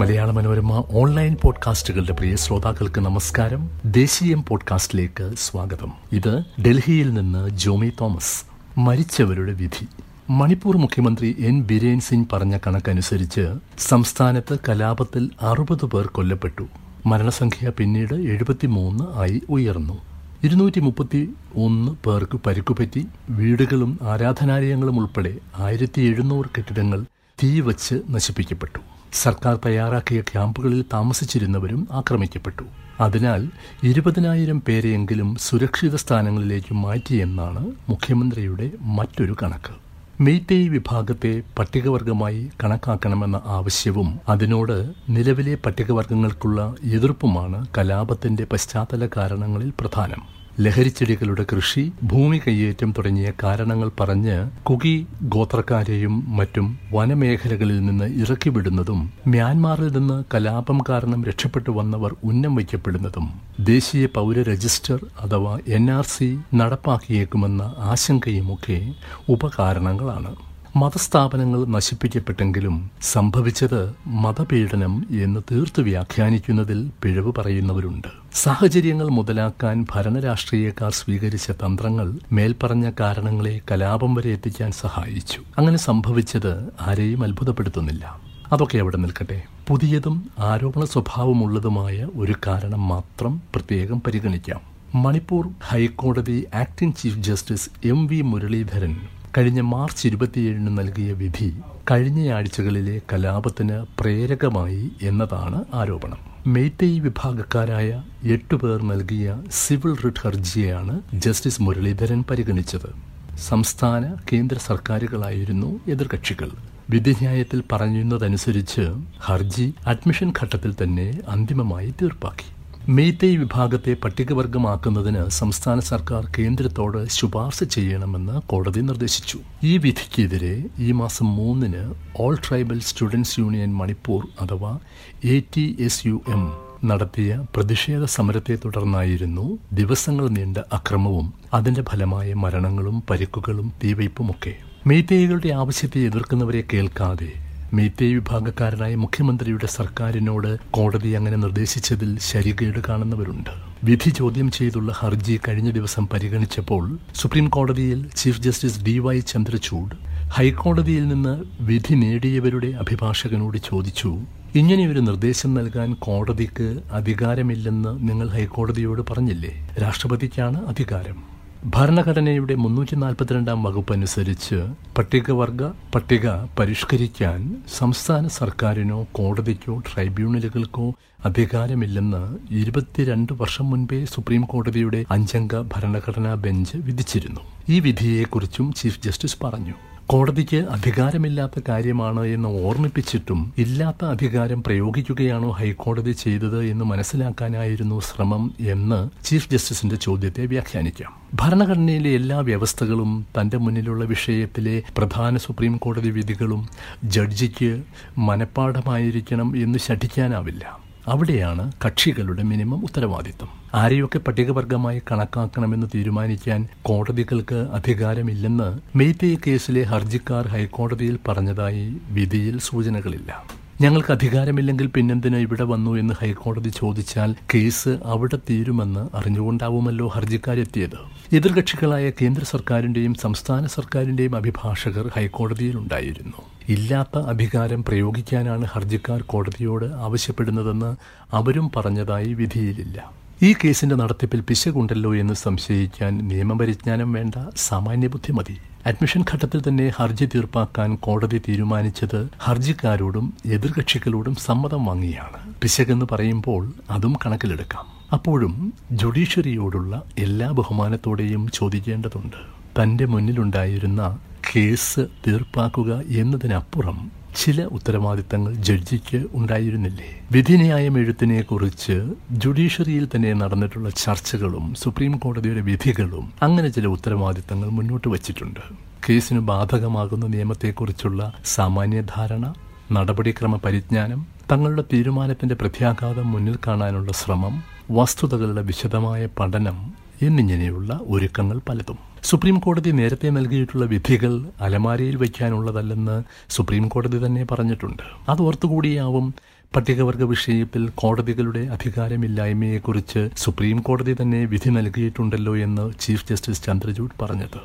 Malayala Manorama online പോഡ്കാസ്റ്റുകളുടെ പ്രിയ ശ്രോതാക്കൾക്ക് നമസ്കാരം. ദേശീയം പോഡ്കാസ്റ്റിലേക്ക് സ്വാഗതം. ഇത് ഡൽഹിയിൽ നിന്ന് ജോമി തോമസ്. മരിച്ചവരുടെ വിധി. മണിപ്പൂർ മുഖ്യമന്ത്രി എൻ ബിരേൻ സിംഗ് പറഞ്ഞ കണക്കനുസരിച്ച് സംസ്ഥാനത്ത് കലാപത്തിൽ 60 പേർ കൊല്ലപ്പെട്ടു. മരണസംഖ്യ പിന്നീട് 73 ആയി ഉയർന്നു. 231 പേർക്ക് പരിക്കുപറ്റി. വീടുകളും ആരാധനാലയങ്ങളും ഉൾപ്പെടെ 1700 കെട്ടിടങ്ങൾ തീവച്ച് നശിപ്പിക്കപ്പെട്ടു. സർക്കാർ തയ്യാറാക്കിയ ക്യാമ്പുകളിൽ താമസിച്ചിരുന്നവരും ആക്രമിക്കപ്പെട്ടു. അതിനാൽ 20,000 പേരെയെങ്കിലും സുരക്ഷിത സ്ഥാനങ്ങളിലേക്ക് മാറ്റിയെന്നാണ് മുഖ്യമന്ത്രിയുടെ മറ്റൊരു കണക്ക്. മെയ്തേയ് വിഭാഗത്തെ പട്ടികവർഗമായി കണക്കാക്കണമെന്ന ആവശ്യവും അതിനോട് നിലവിലെ പട്ടികവർഗങ്ങൾക്കുള്ള എതിർപ്പുമാണ് കലാപത്തിന്റെ പശ്ചാത്തല കാരണങ്ങളിൽ പ്രധാനം. ലഹരിച്ചെടികളുടെ കൃഷി, ഭൂമി കയ്യേറ്റം തുടങ്ങിയ കാരണങ്ങൾ പറഞ്ഞ് കുകി ഗോത്രക്കാരെയും മറ്റും വനമേഖലകളിൽ നിന്ന് ഇറക്കിവിടുന്നതും മ്യാൻമാറിൽ നിന്ന് കലാപം കാരണം രക്ഷപ്പെട്ടു വന്നവർ ഉന്നം വയ്ക്കപ്പെടുന്നതും ദേശീയ പൗര രജിസ്റ്റർ അഥവാ NRC നടപ്പാക്കിയേക്കുമെന്ന ആശങ്കയുമൊക്കെ ഉപകാരണങ്ങളാണ്. മതസ്ഥാപനങ്ങൾ നശിപ്പിക്കപ്പെട്ടെങ്കിലും സംഭവിച്ചത് മതപീഡനം എന്ന് തീർത്തു വ്യാഖ്യാനിക്കുന്നതിൽ പിഴവ് പറയുന്നവരുണ്ട്. സാഹചര്യങ്ങൾ മുതലാക്കാൻ ഭരണരാഷ്ട്രീയക്കാർ സ്വീകരിച്ച തന്ത്രങ്ങൾ മേൽപ്പറഞ്ഞ കാരണങ്ങളെ കലാപം വരെ എത്തിക്കാൻ സഹായിച്ചു. അങ്ങനെ സംഭവിച്ചത് ആരെയും അത്ഭുതപ്പെടുത്തുന്നില്ല. അതൊക്കെ അവിടെ നിൽക്കട്ടെ. പുതിയതും ആരോപണ സ്വഭാവമുള്ളതുമായ ഒരു കാരണം മാത്രം പ്രത്യേകം പരിഗണിക്കാം. മണിപ്പൂർ ഹൈക്കോടതി acting chief justice MV Muralidharan കഴിഞ്ഞ മാർച്ച് 27-ന് നൽകിയ വിധി കഴിഞ്ഞയാഴ്ചകളിലെ കലാപത്തിന് പ്രേരകമായി എന്നതാണ് ആരോപണം. മെയ്തേയ് വിഭാഗക്കാരായ 8 പേർ നൽകിയ സിവിൽ റിട്ട് ഹർജിയാണ് ജസ്റ്റിസ് മുരളീധരൻ പരിഗണിച്ചത്. സംസ്ഥാന കേന്ദ്ര സർക്കാരുകളായിരുന്നു എതിർകക്ഷികൾ. വിധിന്യായത്തിൽ പറയുന്നതനുസരിച്ച് ഹർജി അഡ്മിഷൻ ഘട്ടത്തിൽ തന്നെ അന്തിമമായി തീർപ്പാക്കി. മെയ്തേയ് വിഭാഗത്തെ പട്ടികവർഗമാക്കുന്നതിന് സംസ്ഥാന സർക്കാർ കേന്ദ്രത്തോട് ശുപാർശ ചെയ്യണമെന്ന് കോടതി നിർദ്ദേശിച്ചു. ഈ വിധിക്കെതിരെ ഈ മാസം 3-ന് all tribal students union Manipur അഥവാ ATSUM നടത്തിയ പ്രതിഷേധ സമരത്തെ തുടർന്നായിരുന്നു ദിവസങ്ങൾ നീണ്ട അക്രമവും അതിന്റെ ഫലമായ മരണങ്ങളും പരിക്കുകളും തീവയ്പുമൊക്കെ. മെയ്തേയ്കളുടെ ആവശ്യത്തെ എതിർക്കുന്നവരെ കേൾക്കാതെ മെയ്തേയ് വിഭാഗക്കാരനായ മുഖ്യമന്ത്രിയുടെ സർക്കാരിനോട് കോടതി അങ്ങനെ നിർദ്ദേശിച്ചതിൽ ശരികേട് കാണുന്നവരുണ്ട്. വിധി ചോദ്യം ചെയ്തുള്ള ഹർജി കഴിഞ്ഞ ദിവസം പരിഗണിച്ചപ്പോൾ സുപ്രീം കോടതിയിൽ ചീഫ് ജസ്റ്റിസ് DY Chandrachud ഹൈക്കോടതിയിൽ നിന്ന് വിധി നേടിയവരുടെ അഭിഭാഷകനോട് ചോദിച്ചു, ഇങ്ങനെയൊരു നിർദ്ദേശം നൽകാൻ കോടതിക്ക് അധികാരമില്ലെന്ന് നിങ്ങൾ ഹൈക്കോടതിയോട് പറഞ്ഞില്ലേ? രാഷ്ട്രപതിക്കാണ് അധികാരം. ഭരണഘടനയുടെ 342-ാം വകുപ്പ് അനുസരിച്ച് പട്ടിക പരിഷ്കരിക്കാൻ സംസ്ഥാന സർക്കാരിനോ കോടതിക്കോ ട്രൈബ്യൂണലുകൾക്കോ അധികാരമില്ലെന്ന് 22 വർഷം മുൻപേ സുപ്രീം കോടതിയുടെ 5-അംഗ ഭരണഘടനാ ബെഞ്ച് വിധിച്ചിരുന്നു. ഈ വിധിയെക്കുറിച്ചും ചീഫ് ജസ്റ്റിസ് പറഞ്ഞു. കോടതിക്ക് അധികാരമില്ലാത്ത കാര്യമാണ് എന്ന് ഓർമ്മിപ്പിച്ചിട്ടും ഇല്ലാത്ത അധികാരം പ്രയോഗിക്കുകയാണോ ഹൈക്കോടതി ചെയ്തത് എന്ന് മനസ്സിലാക്കാനായിരുന്നു ശ്രമം എന്ന് ചീഫ് ജസ്റ്റിസിന്റെ ചോദ്യത്തെ വ്യാഖ്യാനിക്കാം. ഭരണഘടനയിലെ എല്ലാ വ്യവസ്ഥകളും തന്റെ മുന്നിലുള്ള വിഷയത്തിലെ പ്രധാന സുപ്രീം കോടതി വിധികളും ജഡ്ജിക്ക് മനഃപ്പാഠമായിരിക്കണം എന്ന് ശഠിക്കാനാവില്ല. അവിടെയാണ് കക്ഷികളുടെ മിനിമം ഉത്തരവാദിത്തം. ആരെയൊക്കെ പട്ടികവർഗമായി കണക്കാക്കണമെന്ന് തീരുമാനിക്കാൻ കോടതികൾക്ക് അധികാരമില്ലെന്ന് മെയ്തേയ് കേസിലെ ഹർജിക്കാർ ഹൈക്കോടതിയിൽ പറഞ്ഞതായി വിധിയിൽ സൂചനകളില്ല. ഞങ്ങൾക്ക് അധികാരമില്ലെങ്കിൽ പിന്നെന്തിന് ഇവിടെ വന്നു എന്ന് ഹൈക്കോടതി ചോദിച്ചാൽ കേസ് അവിടെ തീരുമെന്ന് അറിഞ്ഞുകൊണ്ടാവുമല്ലോ ഹർജിക്കാരെത്തിയത്. എതിർകക്ഷികളായ കേന്ദ്ര സർക്കാരിന്റെയും സംസ്ഥാന സർക്കാരിന്റെയും അഭിഭാഷകർ ഹൈക്കോടതിയിലുണ്ടായിരുന്നു. ഇല്ലാത്ത അധികാരം പ്രയോഗിക്കാനാണ് ഹർജിക്കാർ കോടതിയോട് ആവശ്യപ്പെടുന്നതെന്ന് അവരും പറഞ്ഞതായി വിധിയിലില്ല. ഈ കേസിന്റെ നടത്തിപ്പിൽ പിശകുണ്ടല്ലോ എന്ന് സംശയിക്കാൻ നിയമപരിജ്ഞാനം വേണ്ട, സാമാന്യബുദ്ധി മതി. അഡ്മിഷൻ ഘട്ടത്തിൽ തന്നെ ഹർജി തീർപ്പാക്കാൻ കോടതി തീരുമാനിച്ചത് ഹർജിക്കാരോടും എതിർകക്ഷികളോടും സമ്മതം വാങ്ങിയാണ്. പിശകെന്ന് പറയുമ്പോൾ അതും കണക്കിലെടുക്കാം. അപ്പോഴും ജുഡീഷ്യറിയോടുള്ള എല്ലാ ബഹുമാനത്തോടെയും ചോദിക്കേണ്ടതുണ്ട്, തന്റെ മുന്നിലുണ്ടായിരുന്ന കേസ് തീർപ്പാക്കുക എന്നതിനപ്പുറം ചില ഉത്തരവാദിത്തങ്ങൾ ജഡ്ജിക്ക് ഉണ്ടായിരുന്നില്ലേ? വിധിന്യായം എഴുത്തിനെ കുറിച്ച് ജുഡീഷ്യറിയിൽ തന്നെ നടന്നിട്ടുള്ള ചർച്ചകളും സുപ്രീം കോടതിയുടെ വിധികളും അങ്ങനെ ചില ഉത്തരവാദിത്തങ്ങൾ മുന്നോട്ട് വച്ചിട്ടുണ്ട്. കേസിന് ബാധകമാകുന്ന നിയമത്തെക്കുറിച്ചുള്ള സാമാന്യധാരണ, നടപടിക്രമ പരിജ്ഞാനം, തങ്ങളുടെ തീരുമാനത്തിന്റെ പ്രത്യാഘാതം മുന്നിൽ കാണാനുള്ള ശ്രമം, വസ്തുതകളുടെ വിശദമായ പഠനം എന്നിങ്ങനെയുള്ള ഒരുക്കങ്ങൾ പലതും. സുപ്രീംകോടതി നേരത്തെ നൽകിയിട്ടുള്ള വിധികൾ അലമാരയിൽ വയ്ക്കാനുള്ളതല്ലെന്ന് സുപ്രീംകോടതി തന്നെ പറഞ്ഞിട്ടുണ്ട്. അതോർത്തുകൂടിയാവും പട്ടികവർഗ വിഷയത്തിൽ കോടതികളുടെ അധികാരമില്ലായ്മയെക്കുറിച്ച് സുപ്രീംകോടതി തന്നെ വിധി നൽകിയിട്ടുണ്ടല്ലോ എന്ന് ചീഫ് ജസ്റ്റിസ് ചന്ദ്രചൂഡ് പറഞ്ഞത്.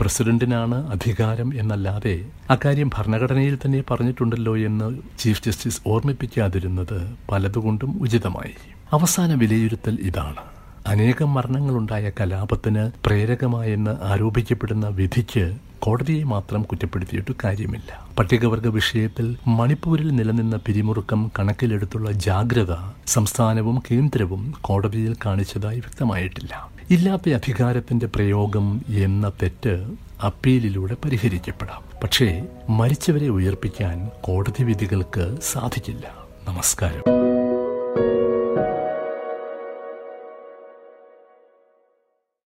പ്രസിഡന്റിനാണ് അധികാരം എന്നല്ലാതെ അക്കാര്യം ഭരണഘടനയിൽ തന്നെ പറഞ്ഞിട്ടുണ്ടല്ലോ എന്ന് ചീഫ് ജസ്റ്റിസ് ഓർമ്മിപ്പിക്കാതിരുന്നത് പലതുകൊണ്ടും ഉചിതമായി. അവസാന വിലയിരുത്തൽ ഇതാണ്: അനേകം മരണങ്ങളുണ്ടായ കലാപത്തിന് പ്രേരകമായെന്ന് ആരോപിക്കപ്പെടുന്ന വിധിക്ക് കോടതിയെ മാത്രം കുറ്റപ്പെടുത്തിയിട്ട് കാര്യമില്ല. പട്ടികവർഗ വിഷയത്തിൽ മണിപ്പൂരിൽ നിലനിന്ന പിരിമുറുക്കം കണക്കിലെടുത്തുള്ള ജാഗ്രത സംസ്ഥാനവും കേന്ദ്രവും കോടതിയിൽ കാണിച്ചതായി വ്യക്തമായിട്ടില്ല. ഇല്ലാത്ത അധികാരത്തിന്റെ പ്രയോഗം എന്ന തെറ്റ് അപ്പീലിലൂടെ പരിഹരിക്കപ്പെടാം, പക്ഷേ മരിച്ചവരെ ഉയർപ്പിക്കാൻ കോടതി വിധികൾക്ക് സാധിക്കില്ല. നമസ്കാരം.